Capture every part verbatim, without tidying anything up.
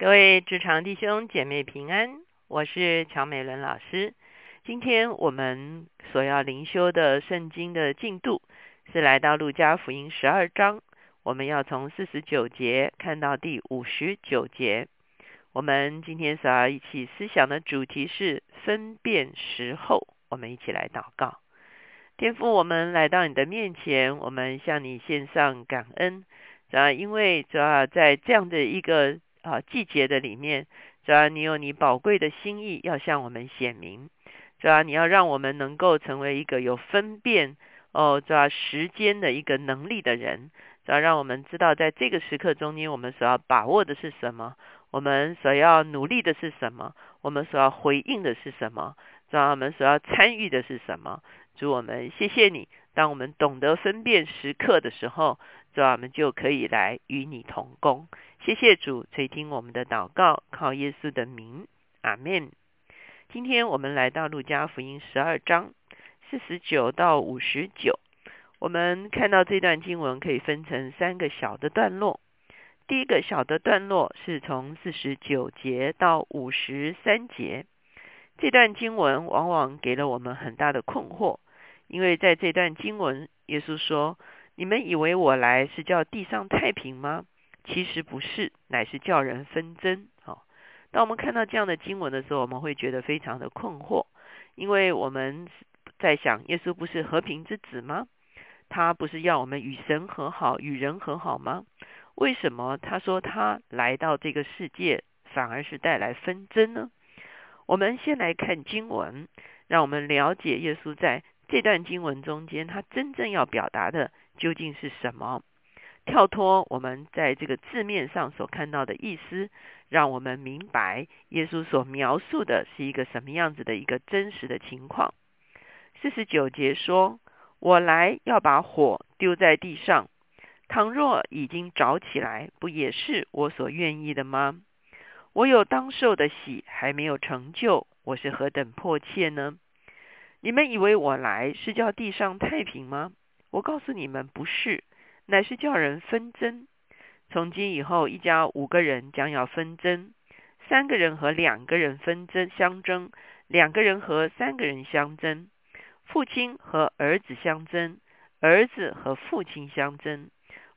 各位职场弟兄姐妹平安，我是乔美伦老师。今天我们所要灵修的圣经的进度是来到路加福音十二章，我们要从四十九节看到第五十九节。我们今天所要一起思想的主题是分辨时候。我们一起来祷告。天父，我们来到你的面前，我们向你献上感恩，主要因为主要在这样的一个啊，季节的里面，主要你有你宝贵的心意要向我们显明，主要你要让我们能够成为一个有分辨哦，主要时间的一个能力的人，主要让我们知道在这个时刻中间我们所要把握的是什么，我们所要努力的是什么，我们所要回应的是什么，主要我们所要参与的是什么。主，我们谢谢你，当我们懂得分辨时刻的时候，主啊，我们就可以来与你同工。谢谢主垂听我们的祷告，靠耶稣的名，阿们。今天我们来到路加福音十二章四十九到五十九，我们看到这段经文可以分成三个小的段落。第一个小的段落是从四十九节到五十三节，这段经文往往给了我们很大的困惑，因为在这段经文耶稣说，你们以为我来是叫地上太平吗？其实不是，乃是叫人纷争。哦，当我们看到这样的经文的时候，我们会觉得非常的困惑，因为我们在想，耶稣不是和平之子吗？他不是要我们与神和好，与人和好吗？为什么他说他来到这个世界，反而是带来纷争呢？我们先来看经文，让我们了解耶稣在这段经文中间，他真正要表达的究竟是什么？跳脱我们在这个字面上所看到的意思，让我们明白耶稣所描述的是一个什么样子的一个真实的情况。四十九节说，我来要把火丢在地上，倘若已经着起来，不也是我所愿意的吗？我有当受的喜还没有成就，我是何等迫切呢？你们以为我来是叫地上太平吗？我告诉你们不是，乃是叫人纷争。从今以后，一家五个人将要纷争，三个人和两个人纷争相争，两个人和三个人相争，父亲和儿子相争，儿子和父亲相争，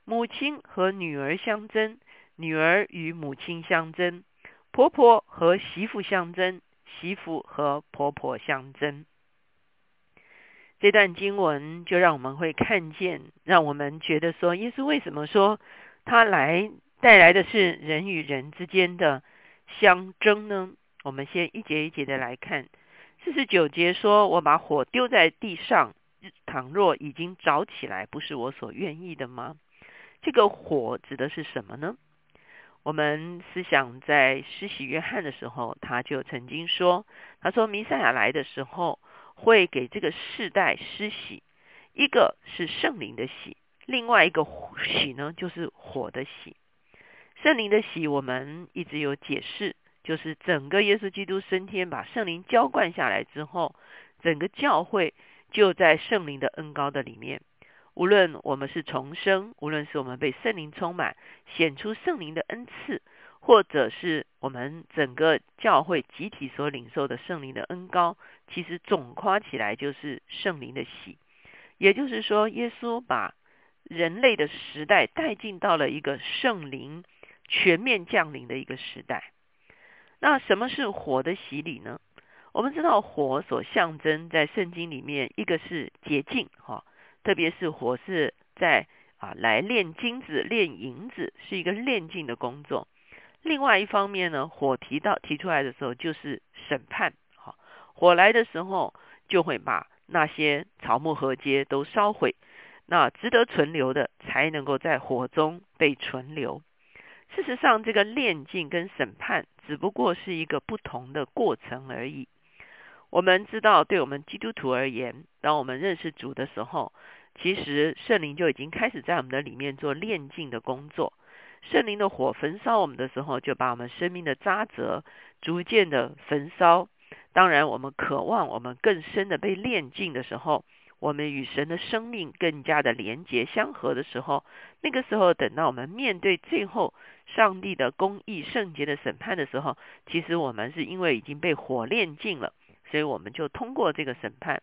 母亲和女儿相争，女儿与母亲相争，婆婆和媳妇相争，媳妇和婆婆相争。这段经文就让我们会看见，让我们觉得说，耶稣为什么说他来带来的是人与人之间的相争呢？我们先一节一节的来看。四十九节说，我把火丢在地上，倘若已经着起来，不是我所愿意的吗？这个火指的是什么呢？我们思想在施洗约翰的时候，他就曾经说，他说弥赛亚来的时候会给这个世代施洗，一个是圣灵的洗，另外一个洗呢就是火的洗。圣灵的洗我们一直有解释，就是整个耶稣基督升天把圣灵浇灌下来之后，整个教会就在圣灵的恩膏的里面，无论我们是重生，无论是我们被圣灵充满显出圣灵的恩赐，或者是我们整个教会集体所领受的圣灵的恩膏，其实总括起来就是圣灵的洗。也就是说，耶稣把人类的时代带进到了一个圣灵全面降临的一个时代。那什么是火的洗礼呢？我们知道火所象征在圣经里面，一个是洁净，特别是火是在啊来炼金子炼银子，是一个炼净的工作。另外一方面呢，火提到提出来的时候就是审判。火来的时候就会把那些草木禾秸都烧毁，那值得存留的才能够在火中被存留。事实上，这个炼净跟审判只不过是一个不同的过程而已。我们知道，对我们基督徒而言，当我们认识主的时候，其实圣灵就已经开始在我们的里面做炼净的工作。圣灵的火焚烧我们的时候，就把我们生命的渣滓逐渐的焚烧。当然，我们渴望我们更深的被炼净的时候，我们与神的生命更加的连结相合的时候，那个时候等到我们面对最后上帝的公义圣洁的审判的时候，其实我们是因为已经被火炼尽了，所以我们就通过这个审判。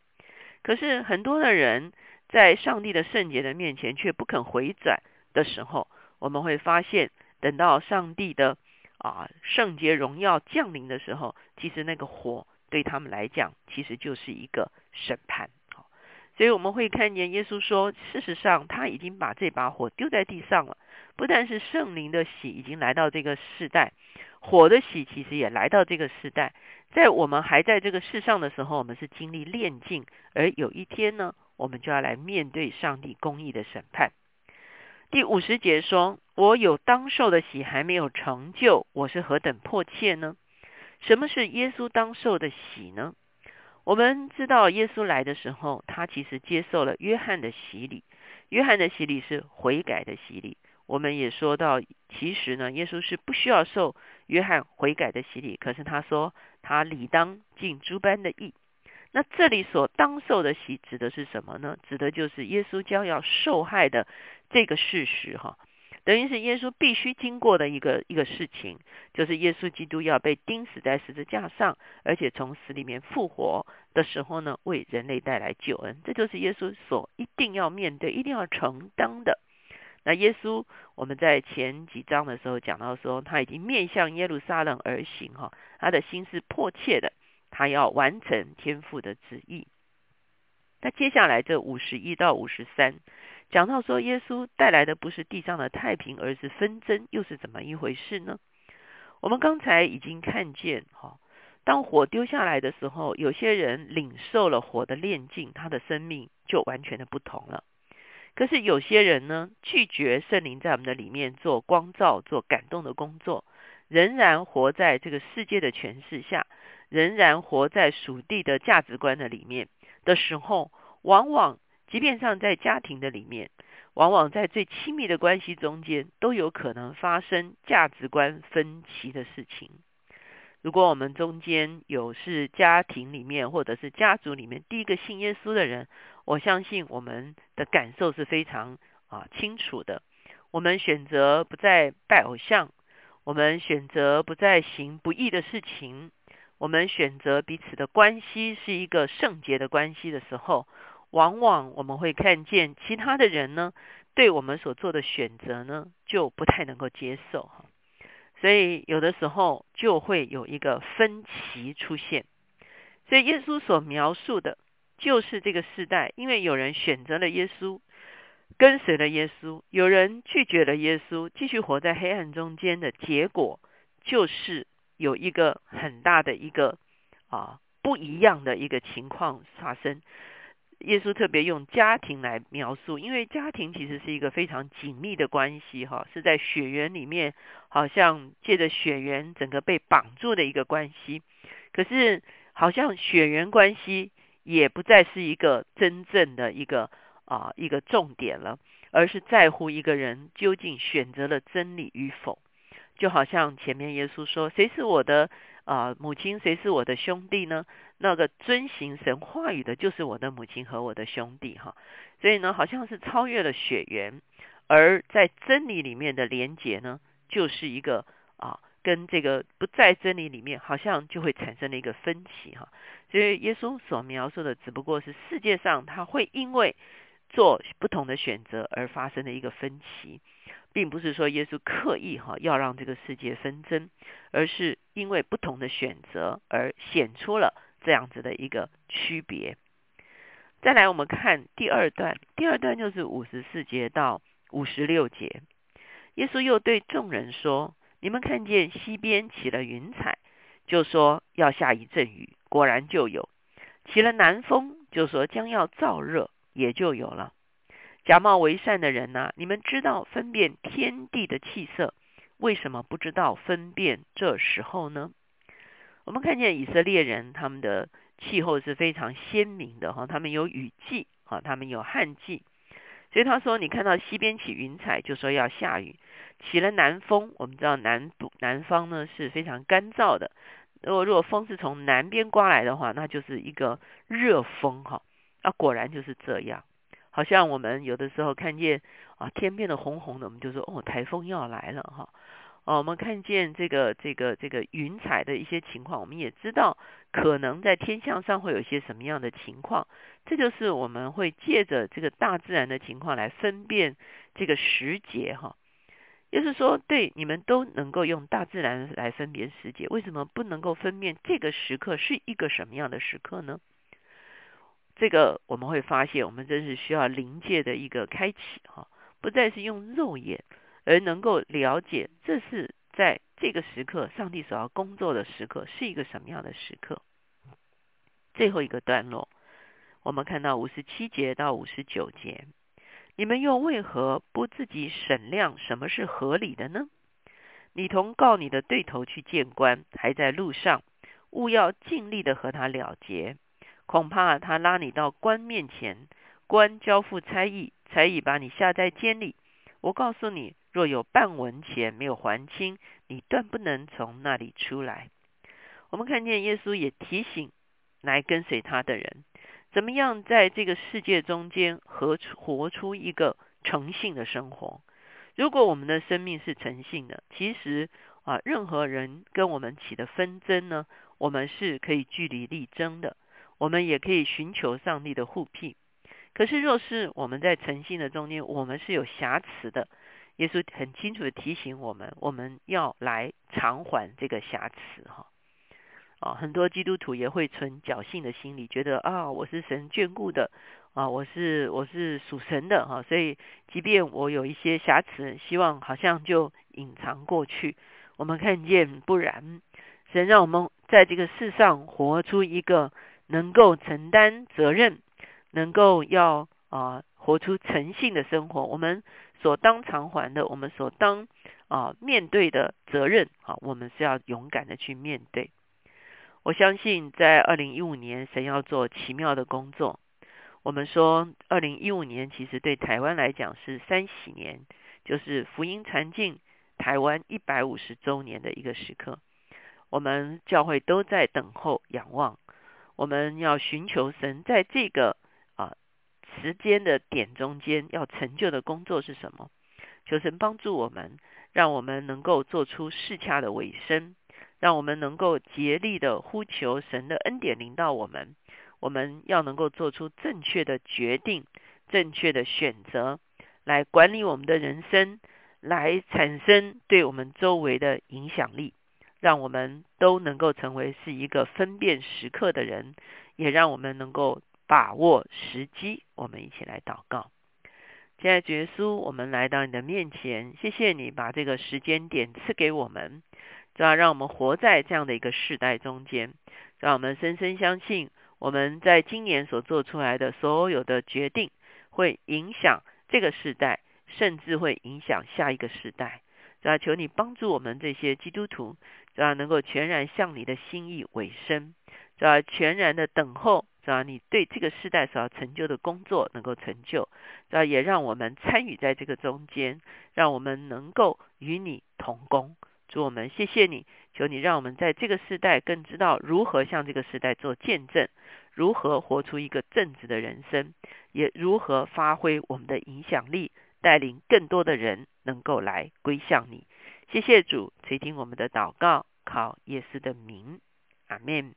可是很多的人在上帝的圣洁的面前却不肯回转的时候，我们会发现等到上帝的啊圣洁荣耀降临的时候，其实那个火对他们来讲其实就是一个审判。所以我们会看见耶稣说，事实上他已经把这把火丢在地上了，不但是圣灵的洗已经来到这个世代，火的洗其实也来到这个世代。在我们还在这个世上的时候，我们是经历炼净，而有一天呢，我们就要来面对上帝公义的审判。第五十节说，我有当受的洗还没有成就，我是何等迫切呢？什么是耶稣当受的洗呢？我们知道耶稣来的时候，他其实接受了约翰的洗礼，约翰的洗礼是悔改的洗礼。我们也说到，其实呢，耶稣是不需要受约翰悔改的洗礼，可是他说他理当尽诸般的义。那这里所当受的洗指的是什么呢？指的就是耶稣将要受害的这个事实哈，等于是耶稣必须经过的一个一个事情，就是耶稣基督要被钉死在十字架上，而且从死里面复活的时候呢，为人类带来救恩。这就是耶稣所一定要面对、一定要承担的。那耶稣我们在前几章的时候讲到说，他已经面向耶路撒冷而行哈，他的心是迫切的，他要完成天父的旨意。那接下来这五十一到五十三讲到说，耶稣带来的不是地上的太平，而是纷争，又是怎么一回事呢？我们刚才已经看见、哦、当火丢下来的时候，有些人领受了火的炼净，他的生命就完全的不同了。可是有些人呢，拒绝圣灵在我们的里面做光照、做感动的工作，仍然活在这个世界的权势下，仍然活在属地的价值观的里面的时候，往往即便上在家庭的里面，往往在最亲密的关系中间，都有可能发生价值观分歧的事情。如果我们中间有是家庭里面或者是家族里面第一个信耶稣的人，我相信我们的感受是非常啊清楚的。我们选择不再拜偶像，我们选择不再行不义的事情，我们选择彼此的关系是一个圣洁的关系的时候，往往我们会看见其他的人呢，对我们所做的选择呢，就不太能够接受，所以有的时候就会有一个分歧出现。所以耶稣所描述的就是这个世代，因为有人选择了耶稣，跟随了耶稣，有人拒绝了耶稣，继续活在黑暗中间的结果，就是有一个很大的一个啊不一样的一个情况发生。耶稣特别用家庭来描述，因为家庭其实是一个非常紧密的关系哈，是在血缘里面，好像借着血缘整个被绑住的一个关系。可是好像血缘关系也不再是一个真正的一个啊一个重点了，而是在乎一个人究竟选择了真理与否。就好像前面耶稣说，谁是我的啊、呃、母亲，谁是我的兄弟呢？那个遵行神话语的就是我的母亲和我的兄弟哈。所以呢，好像是超越了血缘，而在真理里面的连结呢，就是一个啊跟这个不在真理里面，好像就会产生了一个分歧哈。所以耶稣所描述的只不过是世界上他会因为做不同的选择而发生的一个分歧，并不是说耶稣刻意哈要让这个世界纷争，而是因为不同的选择而显出了这样子的一个区别。再来我们看第二段，第二段就是五十四节到五十六节，耶稣又对众人说，你们看见西边起了云彩，就说要下一阵雨，果然就有；起了南风，就说将要燥热，也就有了。假冒为善的人啊，你们知道分辨天地的气色，为什么不知道分辨这时候呢？我们看见以色列人他们的气候是非常鲜明的，他们有雨季，他们有旱季。所以他说，你看到西边起云彩，就说要下雨；起了南风，我们知道南南方呢是非常干燥的，如果如果风是从南边刮来的话，那就是一个热风哈。啊，果然就是这样。好像我们有的时候看见啊，天变得红红的，我们就说哦，台风要来了哈。呃、我们看见这个这个这个云彩的一些情况，我们也知道可能在天象上会有一些什么样的情况，这就是我们会借着这个大自然的情况来分辨这个时节哈。也就是说，对，你们都能够用大自然来分辨时节，为什么不能够分辨这个时刻是一个什么样的时刻呢？这个我们会发现，我们真是需要灵界的一个开启哈，不再是用肉眼，而能够了解这是在这个时刻上帝所要工作的时刻是一个什么样的时刻。最后一个段落，我们看到五十七节到五十九节。你们又为何不自己审量什么是合理的呢？你同告你的对头去见官，还在路上，务要尽力的和他了结，恐怕他拉你到官面前，官交付差役，差役把你下在监里。我告诉你，若有半文钱没有还清，你断不能从那里出来。我们看见耶稣也提醒来跟随他的人，怎么样在这个世界中间活出活出一个诚信的生活。如果我们的生命是诚信的，其实啊，任何人跟我们起的纷争呢，我们是可以据理力争的，我们也可以寻求上帝的护庇。可是若是我们在诚信的中间，我们是有瑕疵的，耶稣很清楚的提醒我们，我们要来偿还这个瑕疵哈。啊，很多基督徒也会存侥幸的心理，觉得啊，我是神眷顾的，啊，我是我是属神的哈、啊，所以即便我有一些瑕疵，希望好像就隐藏过去。我们看见不然，神让我们在这个世上活出一个能够承担责任，能够要啊活出诚信的生活。我们所当偿还的，我们所当啊面对的责任啊，我们是要勇敢的去面对。我相信在二零一五年神要做奇妙的工作。我们说二零一五年其实对台湾来讲是三喜年，就是福音传进台湾一百五十周年的一个时刻。我们教会都在等候仰望，我们要寻求神在这个啊时间的点中间要成就的工作是什么。求神帮助我们，让我们能够做出适恰的尾声，让我们能够竭力的呼求神的恩典临到我们，我们要能够做出正确的决定，正确的选择，来管理我们的人生，来产生对我们周围的影响力，让我们都能够成为是一个分辨时刻的人，也让我们能够把握时机。我们一起来祷告。亲爱的耶稣，我们来到你的面前，谢谢你把这个时间点赐给我们，主要让我们活在这样的一个世代中间，让我们深深相信我们在今年所做出来的所有的决定会影响这个世代，甚至会影响下一个世代。主要求你帮助我们这些基督徒，主要能够全然向你的心意委身，主要全然的等候，主要你对这个世代所要成就的工作能够成就，主要也让我们参与在这个中间，让我们能够与你同工。主，我们谢谢你，求你让我们在这个世代更知道如何向这个世代做见证，如何活出一个正直的人生，也如何发挥我们的影响力，带领更多的人能够来归向你。谢谢主，垂听我们的祷告，靠耶稣的名，阿们。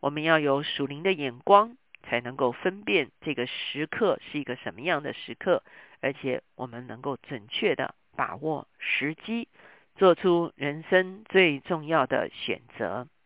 我们要有属灵的眼光，才能够分辨这个时刻是一个什么样的时刻，而且我们能够准确的把握时机，做出人生最重要的选择。